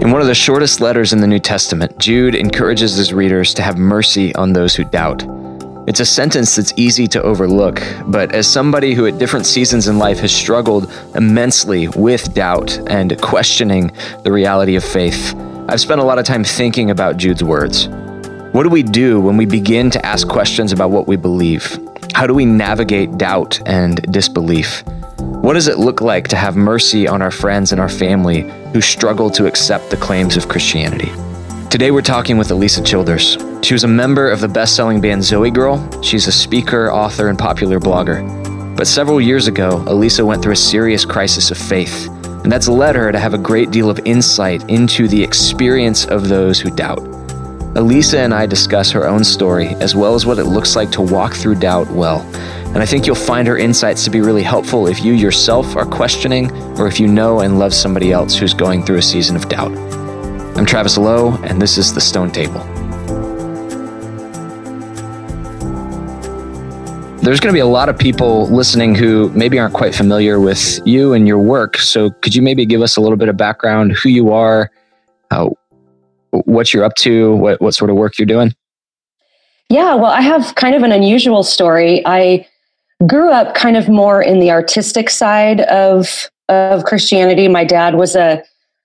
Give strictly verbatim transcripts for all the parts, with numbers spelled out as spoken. In one of the shortest letters in the New Testament, Jude encourages his readers to have mercy on those who doubt. It's a sentence that's easy to overlook, but as somebody who at different seasons in life has struggled immensely with doubt and questioning the reality of faith, I've spent a lot of time thinking about Jude's words. What do we do when we begin to ask questions about what we believe? How do we navigate doubt and disbelief? What does it look like to have mercy on our friends and our family who struggle to accept the claims of Christianity? Today we're talking with Alisa Childers. She was a member of the best-selling band Zoe Girl. She's a speaker, author, and popular blogger. But several years ago, Alisa went through a serious crisis of faith, and that's led her to have a great deal of insight into the experience of those who doubt. Alisa and I discuss her own story, as well as what it looks like to walk through doubt well. And I think you'll find her insights to be really helpful if you yourself are questioning, or if you know and love somebody else who's going through a season of doubt. I'm Travis Lowe, and this is The Stone Table. There's going to be a lot of people listening who maybe aren't quite familiar with you and your work. So could you maybe give us a little bit of background, who you are, how, what you're up to, what, what sort of work you're doing? Yeah, well, I have kind of an unusual story. I grew up kind of more in the artistic side of, of Christianity. My dad was a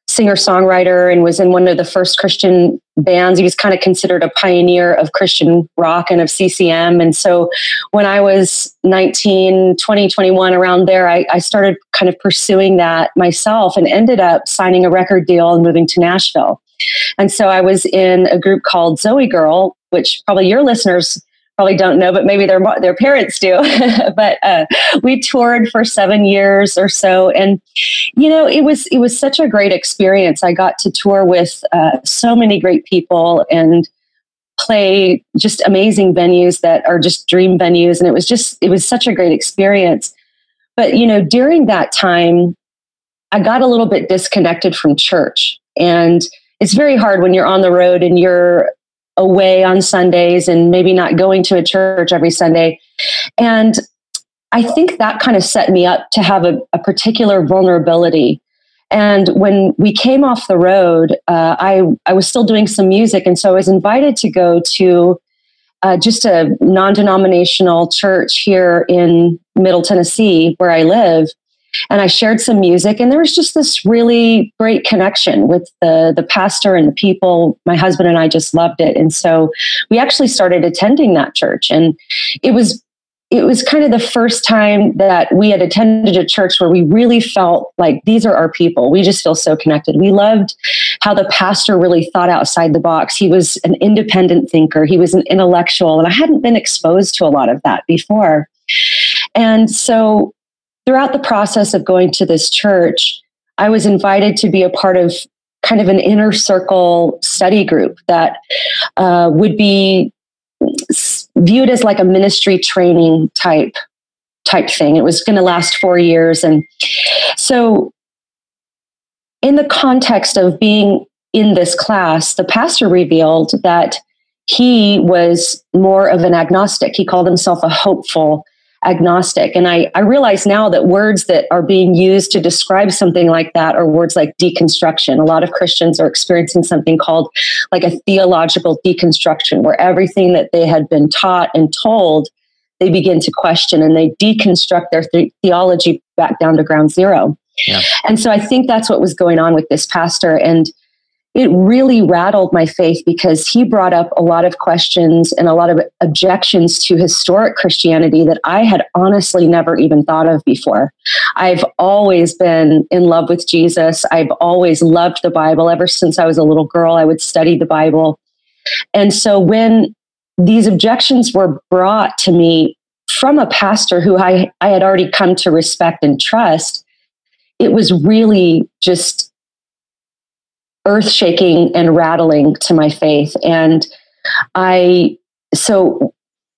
singer-songwriter and was in one of the first Christian bands. He was kind of considered a pioneer of Christian rock and of C C M. And so when I was nineteen, twenty, twenty-one, around there, I, I started kind of pursuing that myself and ended up signing a record deal and moving to Nashville. And so I was in a group called Zoe Girl, which probably your listeners probably don't know, but maybe their their parents do. But uh, we toured for seven years or so, and you know, it was it was such a great experience. I got to tour with uh, so many great people and play just amazing venues that are just dream venues, and it was just it was such a great experience. But you know, during that time, I got a little bit disconnected from church, and it's very hard when you're on the road and you're away on Sundays and maybe not going to a church every Sunday. And I think that kind of set me up to have a, a particular vulnerability. And when we came off the road, uh, I, I was still doing some music. And so I was invited to go to uh, just a non-denominational church here in Middle Tennessee where I live. And I shared some music, and there was just this really great connection with the, the pastor and the people. My husband and I just loved it. And so we actually started attending that church. And it was it was kind of the first time that we had attended a church where we really felt like these are our people. We just feel so connected. We loved how the pastor really thought outside the box. He was an independent thinker. He was an intellectual. And I hadn't been exposed to a lot of that before. And so throughout the process of going to this church, I was invited to be a part of kind of an inner circle study group that uh, would be viewed as like a ministry training type type thing. It was going to last four years. And so in the context of being in this class, the pastor revealed that he was more of an agnostic. He called himself a hopeful agnostic. And I, I realize now that words that are being used to describe something like that are words like deconstruction. A lot of Christians are experiencing something called like a theological deconstruction, where everything that they had been taught and told, they begin to question and they deconstruct their th- theology back down to ground zero. Yeah. And so I think that's what was going on with this pastor. And it really rattled my faith because he brought up a lot of questions and a lot of objections to historic Christianity that I had honestly never even thought of before. I've always been in love with Jesus. I've always loved the Bible. Ever since I was a little girl, I would study the Bible. And so when these objections were brought to me from a pastor who I, I had already come to respect and trust, it was really just earth-shaking and rattling to my faith. And I, so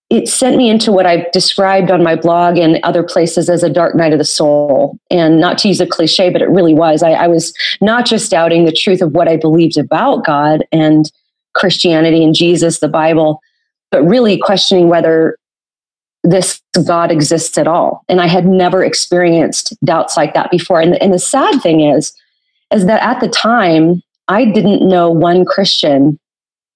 it sent me into what I've described on my blog and other places as a dark night of the soul. And not to use a cliche, but it really was. I, I was not just doubting the truth of what I believed about God and Christianity and Jesus, the Bible, but really questioning whether this God exists at all. And I had never experienced doubts like that before. And, and the sad thing is, is that at the time, I didn't know one Christian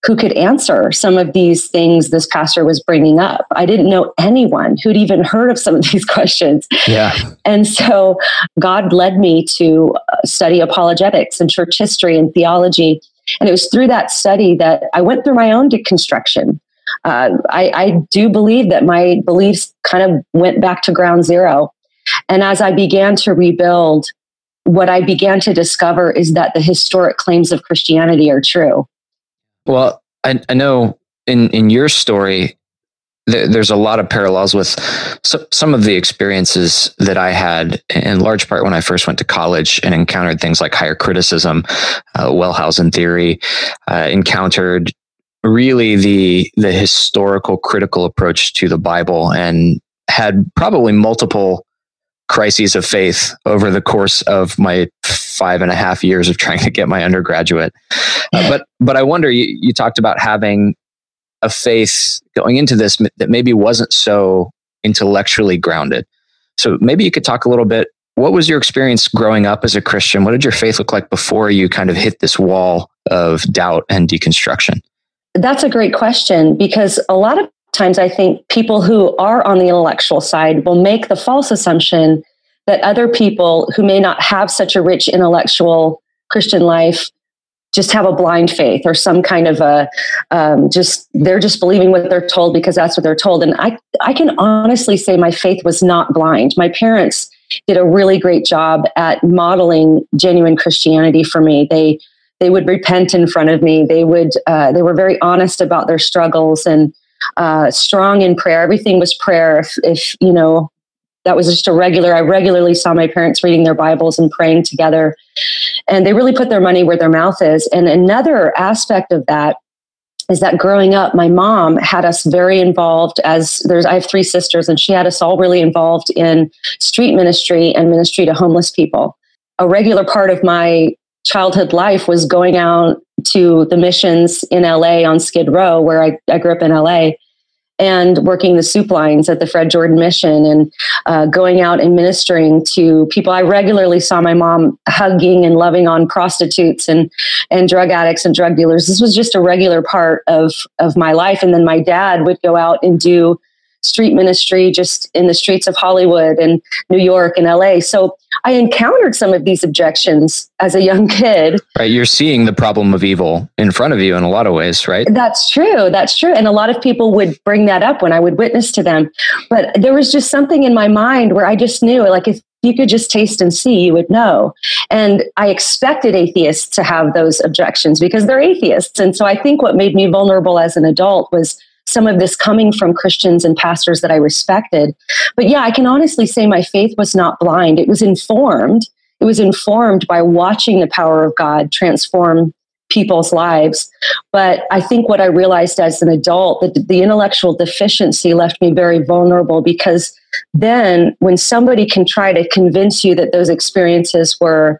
who could answer some of these things this pastor was bringing up. I didn't know anyone who'd even heard of some of these questions. Yeah. And so God led me to study apologetics and church history and theology. And it was through that study that I went through my own deconstruction. Uh, I, I do believe that my beliefs kind of went back to ground zero. And as I began to rebuild, what I began to discover is that the historic claims of Christianity are true. Well, I, I know in, in your story, th- there's a lot of parallels with so, some of the experiences that I had, in large part when I first went to college and encountered things like higher criticism, uh, Wellhausen theory, uh, encountered really the the historical critical approach to the Bible, and had probably multiple crises of faith over the course of my five and a half years of trying to get my undergraduate. Uh, but but I wonder, you, you talked about having a faith going into this that maybe wasn't so intellectually grounded. So maybe you could talk a little bit, what was your experience growing up as a Christian? What did your faith look like before you kind of hit this wall of doubt and deconstruction? That's a great question, because a lot of times I think people who are on the intellectual side will make the false assumption that other people who may not have such a rich intellectual Christian life just have a blind faith or some kind of a, um, just, they're just believing what they're told because that's what they're told. And I, I can honestly say my faith was not blind. My parents did a really great job at modeling genuine Christianity for me. They, they would repent in front of me. They would, uh, they were very honest about their struggles and, Uh, strong in prayer. Everything was prayer. If, if, you know, that was just a regular, I regularly saw my parents reading their Bibles and praying together, and they really put their money where their mouth is. And another aspect of that is that growing up, my mom had us very involved as there's, I have three sisters, and she had us all really involved in street ministry and ministry to homeless people. A regular part of my childhood life was going out to the missions in L A on Skid Row, where I, I grew up in L A, and working the soup lines at the Fred Jordan Mission, and uh, going out and ministering to people. I regularly saw my mom hugging and loving on prostitutes and, and drug addicts and drug dealers. This was just a regular part of, of my life. And then my dad would go out and do street ministry just in the streets of Hollywood and New York and L A. So I encountered some of these objections as a young kid. Right. You're seeing the problem of evil in front of you in a lot of ways, right? That's true. That's true. And a lot of people would bring that up when I would witness to them. But there was just something in my mind where I just knew, like, if you could just taste and see, you would know. And I expected atheists to have those objections because they're atheists. And so I think what made me vulnerable as an adult was some of this coming from Christians and pastors that I respected. But yeah, I can honestly say my faith was not blind. It was informed. It was informed by watching the power of God transform people's lives. But I think what I realized as an adult, that the intellectual deficiency left me very vulnerable, because then when somebody can try to convince you that those experiences were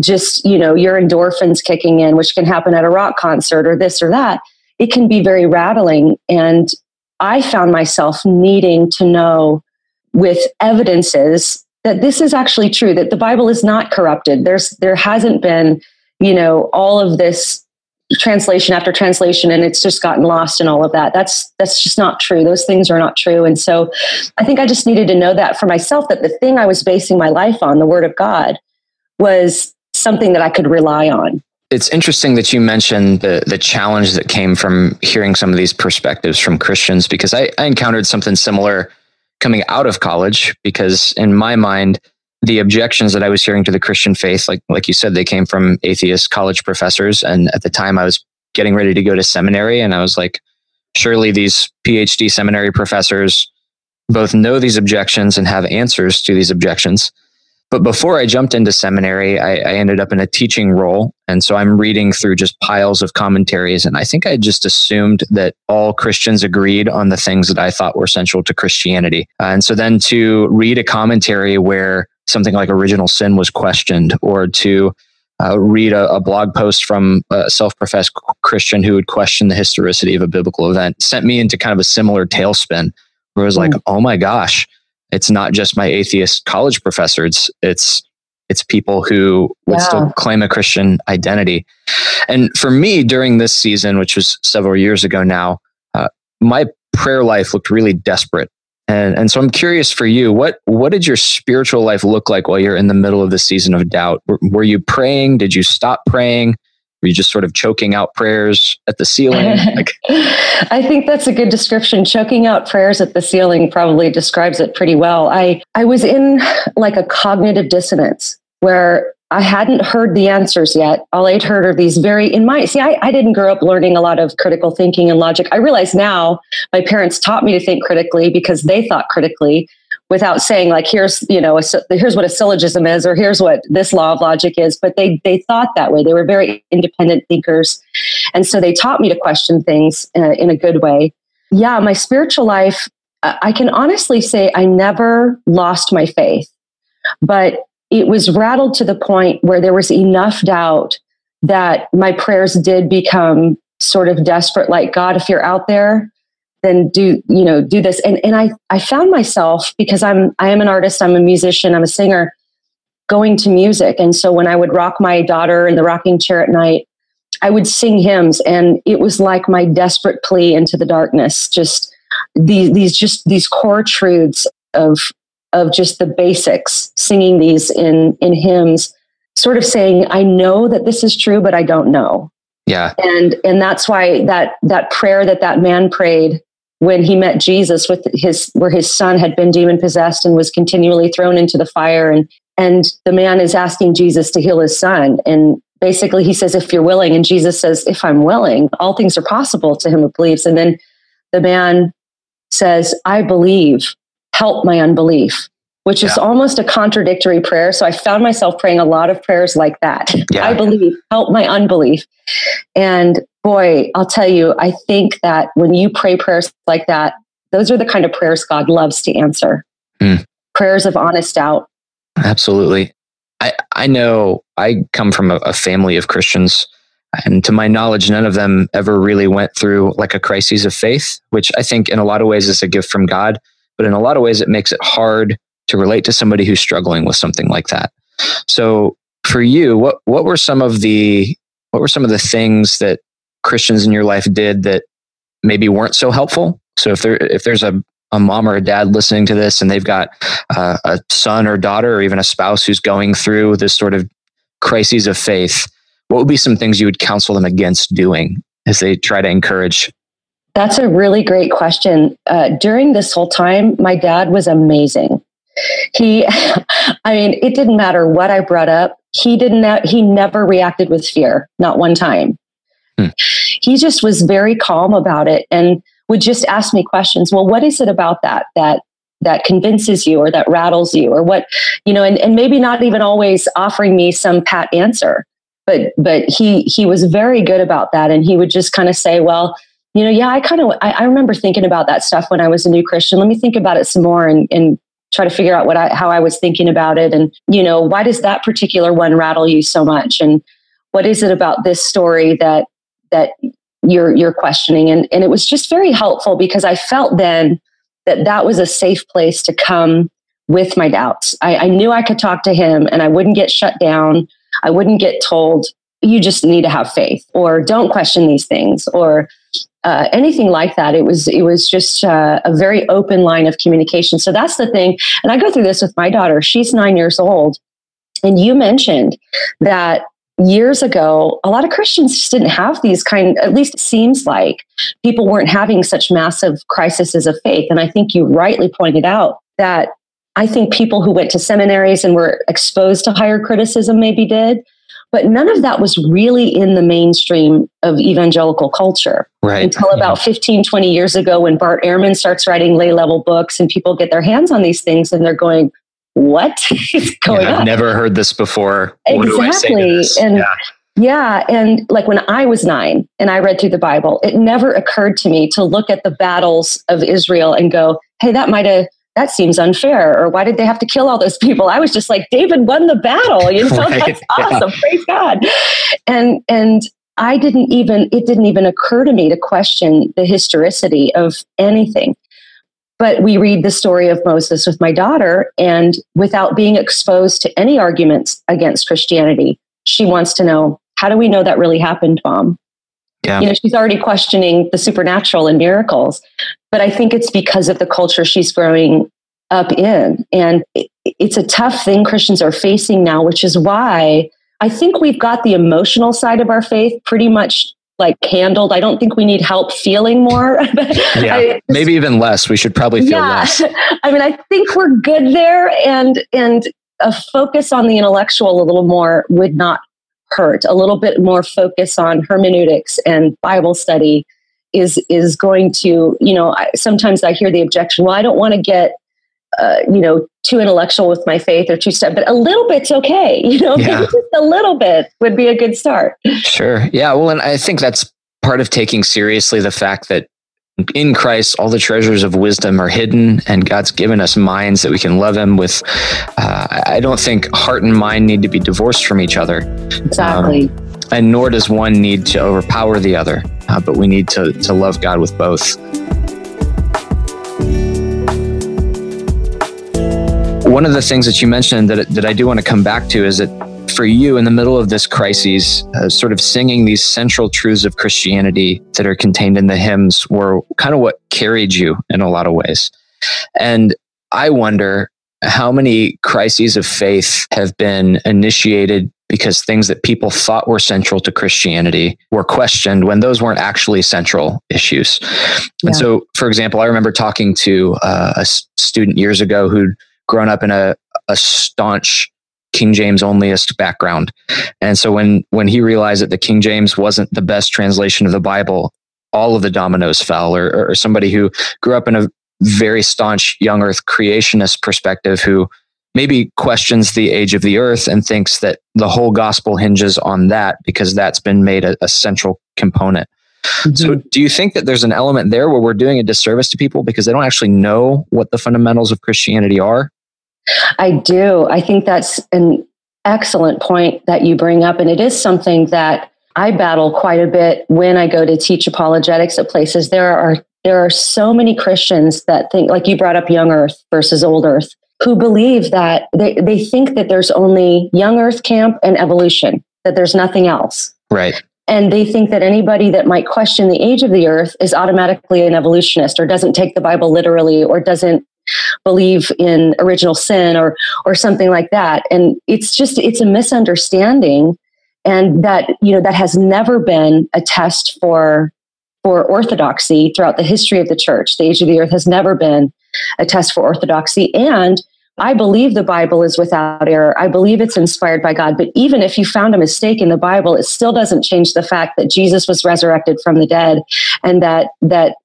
just, you know, your endorphins kicking in, which can happen at a rock concert or this or that, it can be very rattling. And I found myself needing to know with evidences that this is actually true, that the Bible is not corrupted. There's, there hasn't been, you know, all of this translation after translation, and it's just gotten lost and all of that. That's, that's just not true. Those things are not true. And so I think I just needed to know that for myself, that the thing I was basing my life on, the Word of God, was something that I could rely on. It's interesting that you mentioned the the challenge that came from hearing some of these perspectives from Christians, because I, I encountered something similar coming out of college, because in my mind, the objections that I was hearing to the Christian faith, like like you said, they came from atheist college professors. And at the time I was getting ready to go to seminary, and I was like, surely these PhD seminary professors both know these objections and have answers to these objections. But before I jumped into seminary, I, I ended up in a teaching role. And so I'm reading through just piles of commentaries. And I think I just assumed that all Christians agreed on the things that I thought were central to Christianity. Uh, and so then to read a commentary where something like original sin was questioned, or to uh, read a, a blog post from a self-professed Christian who would question the historicity of a biblical event, sent me into kind of a similar tailspin where I was like, oh my gosh. It's not just my atheist college professors. It's It's people who would yeah. still claim a Christian identity. And for me, during this season, which was several years ago now, uh, my prayer life looked really desperate. And and so I'm curious for you, what what did your spiritual life look like while you're in the middle of the season of doubt? Were, were you praying? Did you stop praying? Were you just sort of choking out prayers at the ceiling? Like, I think that's a good description. Choking out prayers at the ceiling probably describes it pretty well. I, I was in like a cognitive dissonance where I hadn't heard the answers yet. All I'd heard are these very, in my, see, I, I didn't grow up learning a lot of critical thinking and logic. I realize now my parents taught me to think critically because they thought critically without saying like, here's, you know, a, here's what a syllogism is, or here's what this law of logic is. But they, they thought that way. They were very independent thinkers. And so they taught me to question things uh, in a good way. Yeah. My spiritual life, I can honestly say I never lost my faith, but it was rattled to the point where there was enough doubt that my prayers did become sort of desperate, like, God, if you're out there, then do, you know, do this. And and I, I found myself, because I'm I am an artist, I'm a musician, I'm a singer, going to music. And so when I would rock my daughter in the rocking chair at night, I would sing hymns. And it was like my desperate plea into the darkness, just these these just these core truths of of just the basics, singing these in, in hymns, sort of saying, I know that this is true, but I don't know. Yeah. And, and that's why that, that prayer that that man prayed when he met Jesus with his, where his son had been demon possessed and was continually thrown into the fire. And, and the man is asking Jesus to heal his son. And basically he says, if you're willing, and Jesus says, if I'm willing, all things are possible to him who believes. And then the man says, I believe, help my unbelief, which yeah. is almost a contradictory prayer. So I found myself praying a lot of prayers like that. Yeah. I believe, help my unbelief. And boy, I'll tell you, I think that when you pray prayers like that, those are the kind of prayers God loves to answer. Mm. Prayers of honest doubt. Absolutely. I, I know I come from a, a family of Christians, and to my knowledge, none of them ever really went through like a crisis of faith, which I think in a lot of ways is a gift from God. But in a lot of ways, it makes it hard to relate to somebody who's struggling with something like that. So for you, what what were some of the what were some of the things that Christians in your life did that maybe weren't so helpful? So if there if there's a, a mom or a dad listening to this and they've got uh, a son or daughter or even a spouse who's going through this sort of crises of faith, what would be some things you would counsel them against doing as they try to encourage? That's a really great question. Uh, during this whole time, my dad was amazing. He, I mean, it didn't matter what I brought up. He didn't, ha- he never reacted with fear, not one time. Hmm. He just was very calm about it and would just ask me questions. Well, what is it about that, that, that convinces you or that rattles you, or what, you know, and, and maybe not even always offering me some pat answer, but, but he, he was very good about that. And he would just kind of say, well, you know, yeah, I kind of, I, I remember thinking about that stuff when I was a new Christian. Let me think about it some more and, and try to figure out what I, how I was thinking about it. And, you know, why does that particular one rattle you so much? And what is it about this story that, that you're, you're questioning? And, and it was just very helpful because I felt then that that was a safe place to come with my doubts. I, I knew I could talk to him and I wouldn't get shut down. I wouldn't get told, you just need to have faith, or don't question these things, or Uh, anything like that. It was it was just uh, a very open line of communication. So that's the thing. And I go through this with my daughter. She's nine years old. And you mentioned that years ago, a lot of Christians just didn't have these kind, at least it seems like people weren't having such massive crises of faith. And I think you rightly pointed out that I think people who went to seminaries and were exposed to higher criticism maybe did. But none of that was really in the mainstream of evangelical culture right. until about yeah. fifteen, twenty years ago when Bart Ehrman starts writing lay level books and people get their hands on these things and they're going, what is going yeah, on? I've never heard this before. Exactly. What do I say to this? And yeah. yeah. And like when I was nine and I read through the Bible, it never occurred to me to look at the battles of Israel and go, hey, that might have, that seems unfair, or why did they have to kill all those people? I was just like, David won the battle, you know, right, that's awesome, yeah. praise God. And and I didn't even, it didn't even occur to me to question the historicity of anything. But we read the story of Moses with my daughter, and without being exposed to any arguments against Christianity, she wants to know, how do we know that really happened, Mom? Yeah. You know, she's already questioning the supernatural and miracles, but I think it's because of the culture she's growing up in. And it's a tough thing Christians are facing now, which is why I think we've got the emotional side of our faith pretty much like handled. I don't think we need help feeling more. yeah, I, maybe even less. We should probably feel yeah. less. I mean, I think we're good there, and and a focus on the intellectual a little more would not hurt. A little bit more focus on hermeneutics and Bible study is is going to, you know, I, sometimes I hear the objection, well, I don't want to get, uh, you know, too intellectual with my faith or too stuff, but a little bit's okay. You know, yeah. just a little bit would be a good start. Sure. Yeah. Well, and I think that's part of taking seriously the fact that in Christ, all the treasures of wisdom are hidden, and God's given us minds that we can love him with. Uh, I don't think heart and mind need to be divorced from each other. Exactly. Um, and nor does one need to overpower the other, uh, but we need to, to love God with both. One of the things that you mentioned that, that I do want to come back to is that for you, in the middle of this crisis, uh, sort of singing these central truths of Christianity that are contained in the hymns were kind of what carried you in a lot of ways. And I wonder how many crises of faith have been initiated because things that people thought were central to Christianity were questioned when those weren't actually central issues. Yeah. And so, for example, I remember talking to uh, a student years ago who'd grown up in a, a staunch King James onlyist background. And so when, when he realized that the King James wasn't the best translation of the Bible, all of the dominoes fell, or, or somebody who grew up in a very staunch young earth creationist perspective who maybe questions the age of the earth and thinks that the whole gospel hinges on that because that's been made a, a central component. Mm-hmm. So do you think that there's an element there where we're doing a disservice to people because they don't actually know what the fundamentals of Christianity are? I do. I think that's an excellent point that you bring up. And it is something that I battle quite a bit when I go to teach apologetics at places. There are there are so many Christians that think, like you brought up young earth versus old earth, who believe that they, they think that there's only young earth camp and evolution, that there's nothing else. Right. And they think that anybody that might question the age of the earth is automatically an evolutionist or doesn't take the Bible literally or doesn't believe in original sin or or something like that. And it's just, it's a misunderstanding. And that, you know, that has never been a test for, for orthodoxy throughout the history of the church. The age of the earth has never been a test for orthodoxy. And I believe the Bible is without error. I believe it's inspired by God. But even if you found a mistake in the Bible, it still doesn't change the fact that Jesus was resurrected from the dead, and that that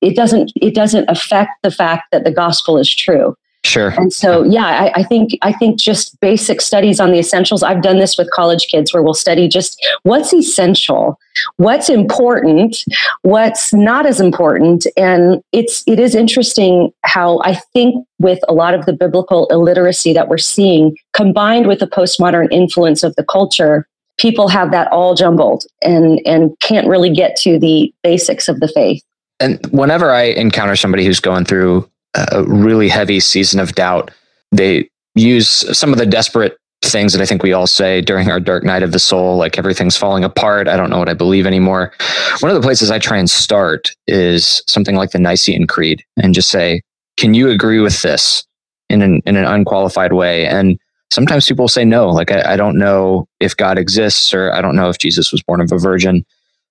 it doesn't it doesn't affect the fact that the gospel is true. Sure. And so, yeah, I, I think I think just basic studies on the essentials. I've done this with college kids where we'll study just what's essential, what's important, what's not as important. And it's it is interesting how I think with a lot of the biblical illiteracy that we're seeing, combined with the postmodern influence of the culture, people have that all jumbled and and can't really get to the basics of the faith. And whenever I encounter somebody who's going through a really heavy season of doubt, they use some of the desperate things that I think we all say during our dark night of the soul, like everything's falling apart. I don't know what I believe anymore. One of the places I try and start is something like the Nicene Creed and just say, can you agree with this in an, in an unqualified way? And sometimes people say no, like, I, I don't know if God exists, or I don't know if Jesus was born of a virgin,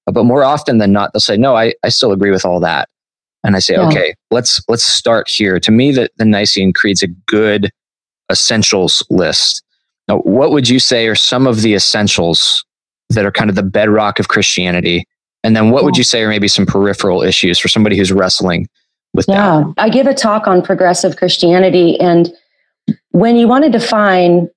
but more often than not, they'll say, no, I, I still agree with all that. And I say, yeah. okay, let's let's start here. To me, the, the Nicene Creed's a good essentials list. Now, what would you say are some of the essentials that are kind of the bedrock of Christianity? And then what yeah. would you say are maybe some peripheral issues for somebody who's wrestling with yeah. that? I give a talk on progressive Christianity. And when you want to define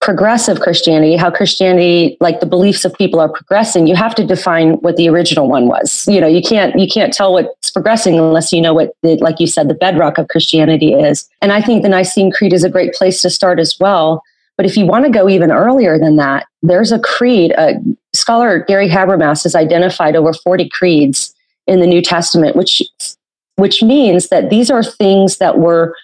progressive Christianity, how Christianity, like the beliefs of people are progressing, you have to define what the original one was. You know, you can't, you can't tell what's progressing unless you know what, the, like you said, the bedrock of Christianity is. And I think the Nicene Creed is a great place to start as well. But if you want to go even earlier than that, there's a creed. Uh, scholar Gary Habermas has identified over forty creeds in the New Testament, which which means that these are things that were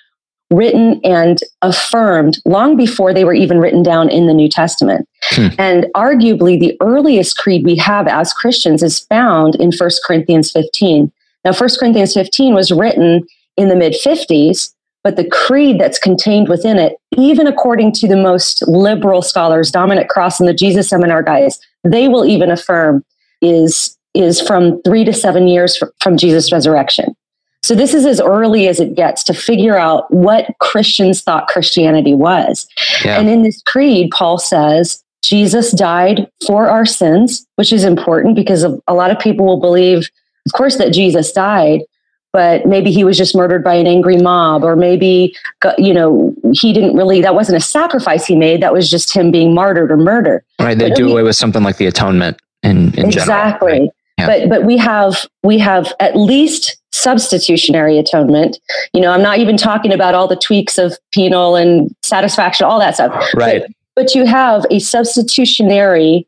written and affirmed long before they were even written down in the New Testament. Hmm. And arguably the earliest creed we have as Christians is found in First Corinthians fifteen. Now, First Corinthians fifteen was written in the mid fifties, but the creed that's contained within it, even according to the most liberal scholars, Dominic Cross and the Jesus Seminar guys, they will even affirm is, is from three to seven years from Jesus' resurrection. So this is as early as it gets to figure out what Christians thought Christianity was. Yeah. And in this creed, Paul says, Jesus died for our sins, which is important because a lot of people will believe, of course, that Jesus died, but maybe he was just murdered by an angry mob, or maybe, you know, he didn't really, that wasn't a sacrifice he made. That was just him being martyred or murdered. Right. They but do we, away with something like the atonement in, in exactly. general. Right? Yeah. But, but we have, we have at least substitutionary atonement. You know, I'm not even talking about all the tweaks of penal and satisfaction, all that stuff. Right. But, but you have a substitutionary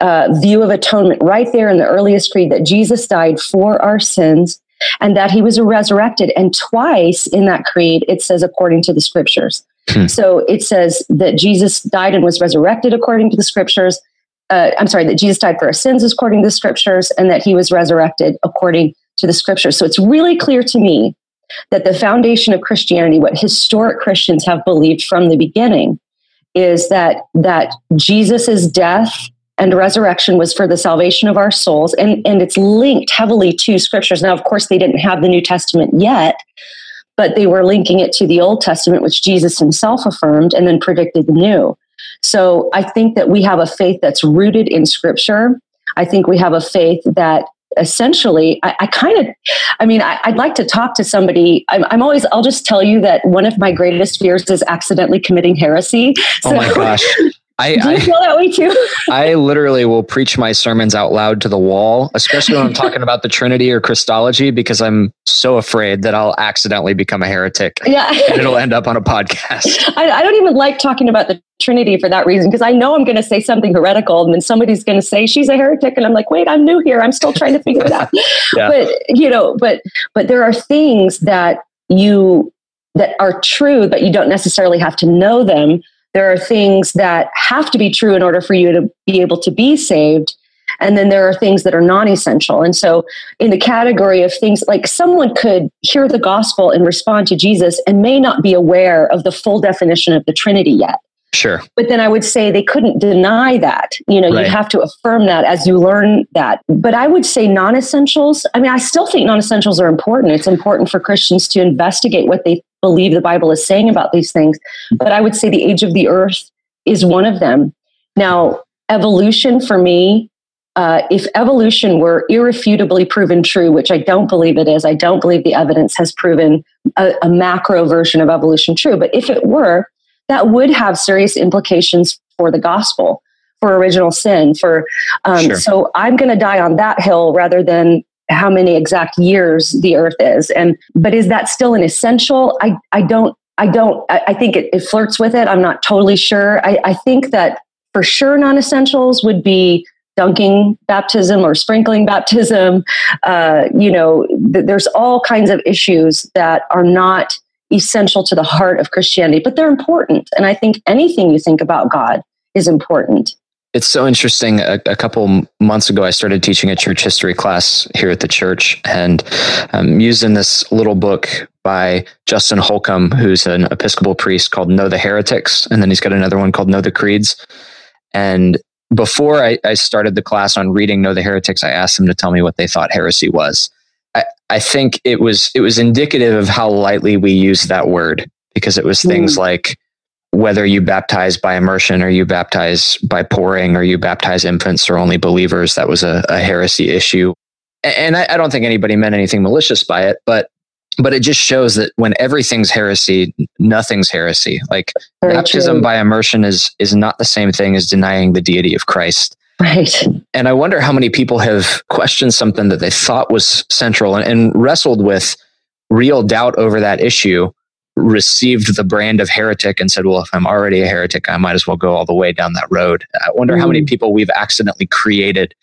uh, view of atonement right there in the earliest creed, that Jesus died for our sins and that he was resurrected. And twice in that creed, it says, according to the scriptures. Hmm. So it says that Jesus died and was resurrected according to the scriptures. Uh, I'm sorry, that Jesus died for our sins according to the scriptures, and that he was resurrected according to the scriptures. So it's really clear to me that the foundation of Christianity, what historic Christians have believed from the beginning, is that that Jesus's death and resurrection was for the salvation of our souls, and, and it's linked heavily to scriptures. Now, of course, they didn't have the New Testament yet, but they were linking it to the Old Testament, which Jesus himself affirmed and then predicted the new. So I think that we have a faith that's rooted in scripture. I think we have a faith that essentially, I, I kind of, I mean, I, I'd like to talk to somebody. I'm, I'm always, I'll just tell you that one of my greatest fears is accidentally committing heresy. So, oh my gosh. I, do you feel I, that way too? I literally will preach my sermons out loud to the wall, especially when I'm talking about the Trinity or Christology, because I'm so afraid that I'll accidentally become a heretic. Yeah. And it'll end up on a podcast. I, I don't even like talking about the Trinity for that reason, because I know I'm going to say something heretical, and then somebody's going to say she's a heretic, and I'm like, wait, I'm new here. I'm still trying to figure it out. Yeah. But you know, but but there are things that you that are true, but you don't necessarily have to know them. There are things that have to be true in order for you to be able to be saved. And then there are things that are non-essential. And so in the category of things, like someone could hear the gospel and respond to Jesus and may not be aware of the full definition of the Trinity yet. Sure. But then I would say they couldn't deny that. You know, right. You have to affirm that as you learn that. But I would say non-essentials, I mean, I still think non-essentials are important. It's important for Christians to investigate what they believe the Bible is saying about these things. But I would say the age of the earth is one of them. Now, evolution for me, uh, if evolution were irrefutably proven true, which I don't believe it is, I don't believe the evidence has proven a, a macro version of evolution true. But if it were, that would have serious implications for the gospel, for original sin, for, um, sure. So I'm going to die on that hill rather than how many exact years the earth is. And, but is that still an essential? I, I don't, I don't, I, I think it, it flirts with it. I'm not totally sure. I, I think that for sure non-essentials would be dunking baptism or sprinkling baptism. Uh, you know, th- there's all kinds of issues that are not essential to the heart of Christianity, but they're important. And I think anything you think about God is important. It's so interesting. A, a couple months ago, I started teaching a church history class here at the church, and um, using this little book by Justin Holcomb, who's an Episcopal priest, called Know the Heretics. And then he's got another one called Know the Creeds. And before I, I started the class on reading Know the Heretics, I asked them to tell me what they thought heresy was. I, I think it was it was indicative of how lightly we use that word, because it was things mm. like whether you baptize by immersion or you baptize by pouring or you baptize infants or only believers. That was a, a heresy issue. And I, I don't think anybody meant anything malicious by it, but but it just shows that when everything's heresy, nothing's heresy. Like Very baptism true. By immersion is is not the same thing as denying the deity of Christ. Right. And I wonder how many people have questioned something that they thought was central and, and wrestled with real doubt over that issue, received the brand of heretic and said, well, if I'm already a heretic, I might as well go all the way down that road. I wonder mm. how many people we've accidentally created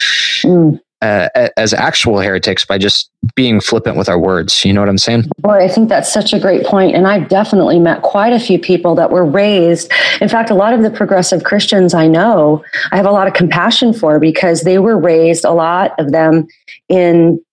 mm. uh, as actual heretics by just being flippant with our words. You know what I'm saying? Boy, I think that's such a great point. And I've definitely met quite a few people that were raised. In fact, a lot of the progressive Christians I know, I have a lot of compassion for, because they were raised, a lot of them, in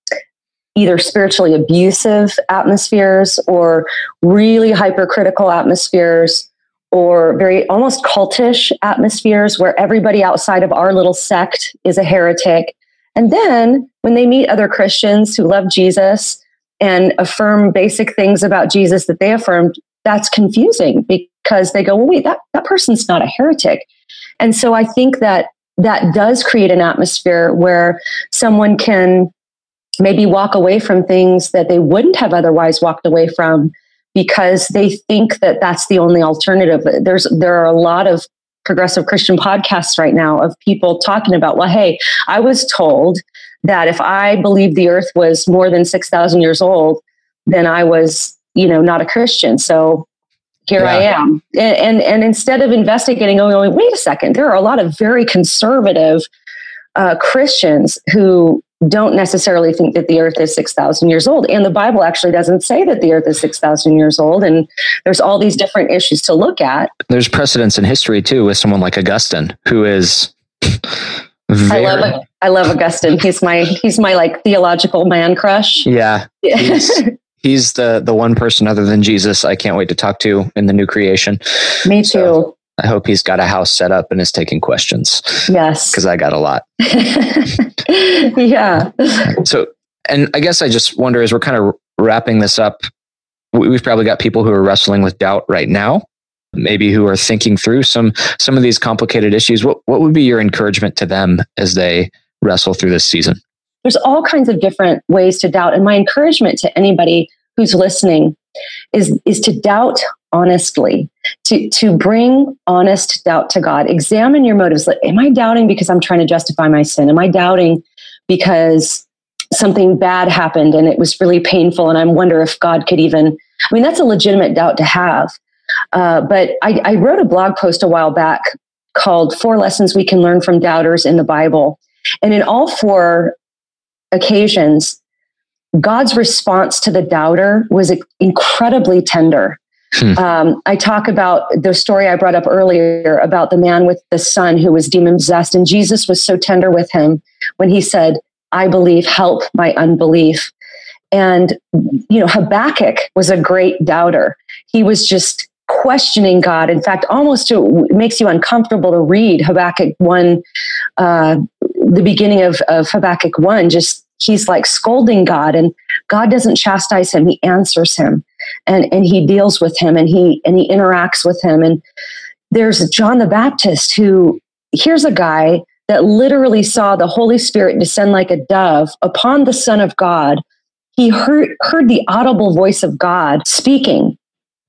either spiritually abusive atmospheres or really hypercritical atmospheres, or very almost cultish atmospheres where everybody outside of our little sect is a heretic. And then when they meet other Christians who love Jesus and affirm basic things about Jesus that they affirmed, that's confusing, because they go, well, wait, that, that person's not a heretic. And so I think that that does create an atmosphere where someone can maybe walk away from things that they wouldn't have otherwise walked away from, because they think that that's the only alternative. There's there are a lot of progressive Christian podcasts right now of people talking about, well, hey, I was told that if I believed the earth was more than six thousand years old, then I was, you know, not a Christian. So here yeah. I am. And, and and instead of investigating, going, wait a second, there are a lot of very conservative uh, Christians who don't necessarily think that the earth is six thousand years old. And the Bible actually doesn't say that the earth is six thousand years old. And there's all these different issues to look at. There's precedence in history too, with someone like Augustine, who is very... I love, I love Augustine. He's my, he's my like theological man crush. Yeah. He's, he's the, the one person other than Jesus I can't wait to talk to in the new creation. Me too. So I hope he's got a house set up and is taking questions. Yes. Because I got a lot. Yeah. So, and I guess I just wonder, as we're kind of wrapping this up, we've probably got people who are wrestling with doubt right now, maybe who are thinking through some, some of these complicated issues. What, what would be your encouragement to them as they wrestle through this season? There's all kinds of different ways to doubt. And my encouragement to anybody who's listening is, is to doubt honestly, to, to bring honest doubt to God. Examine your motives. Like, am I doubting because I'm trying to justify my sin? Am I doubting because something bad happened and it was really painful, and I wonder if God could even, I mean, that's a legitimate doubt to have. Uh, but I, I wrote a blog post a while back called Four Lessons We Can Learn from Doubters in the Bible. And in all four occasions, God's response to the doubter was incredibly tender. Hmm. Um, I talk about the story I brought up earlier about the man with the son who was demon-possessed, and Jesus was so tender with him when he said, I believe, help my unbelief. And, you know, Habakkuk was a great doubter. He was just questioning God. In fact, almost to, it makes you uncomfortable to read Habakkuk one, uh, the beginning of, of Habakkuk one, just he's like scolding God, and God doesn't chastise him. He answers him, and, and he deals with him, and he, and he interacts with him. And there's John the Baptist, who here's a guy that literally saw the Holy Spirit descend like a dove upon the Son of God. He heard, heard the audible voice of God speaking.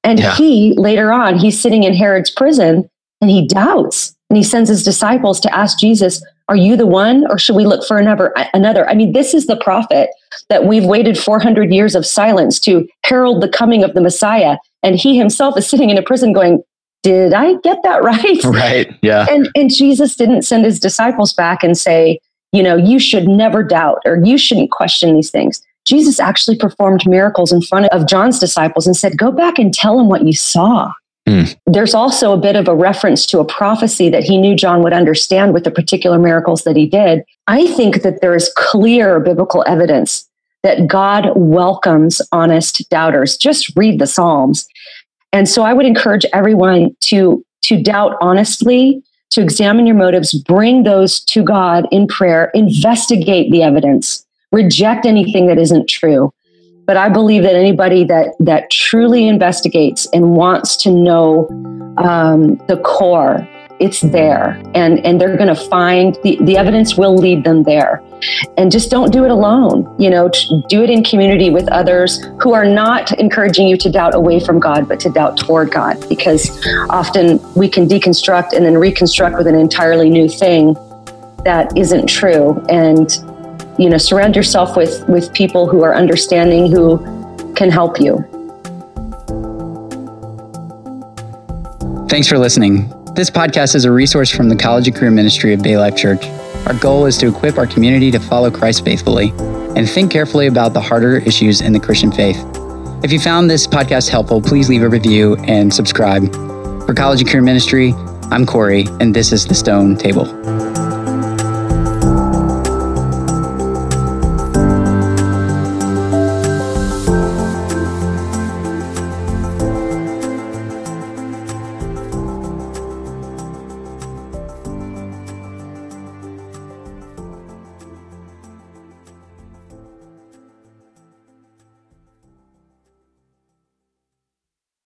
And yeah. he, later on, he's sitting in Herod's prison, and he doubts, and he sends his disciples to ask Jesus, are you the one, or should we look for another? Another? I mean, this is the prophet that we've waited four hundred years of silence to herald the coming of the Messiah. And he himself is sitting in a prison going, did I get that right? Right, yeah. And and Jesus didn't send his disciples back and say, you know, you should never doubt, or you shouldn't question these things. Jesus actually performed miracles in front of John's disciples and said, go back and tell him what you saw. Mm. There's also a bit of a reference to a prophecy that he knew John would understand with the particular miracles that he did. I think that there is clear biblical evidence that God welcomes honest doubters. Just read the Psalms. And so I would encourage everyone to, to doubt honestly, to examine your motives, bring those to God in prayer, investigate the evidence, reject anything that isn't true. But I believe that anybody that, that truly investigates and wants to know um, the core, it's there. And, and they're going to find the, the evidence will lead them there. And just don't do it alone. You know, do it in community with others who are not encouraging you to doubt away from God, but to doubt toward God. Because often we can deconstruct and then reconstruct with an entirely new thing that isn't true. And you know, surround yourself with, with people who are understanding, who can help you. Thanks for listening. This podcast is a resource from the College and Career Ministry of Baylife Church. Our goal is to equip our community to follow Christ faithfully and think carefully about the harder issues in the Christian faith. If you found this podcast helpful, please leave a review and subscribe. For College and Career Ministry, I'm Corey, and this is The Stone Table.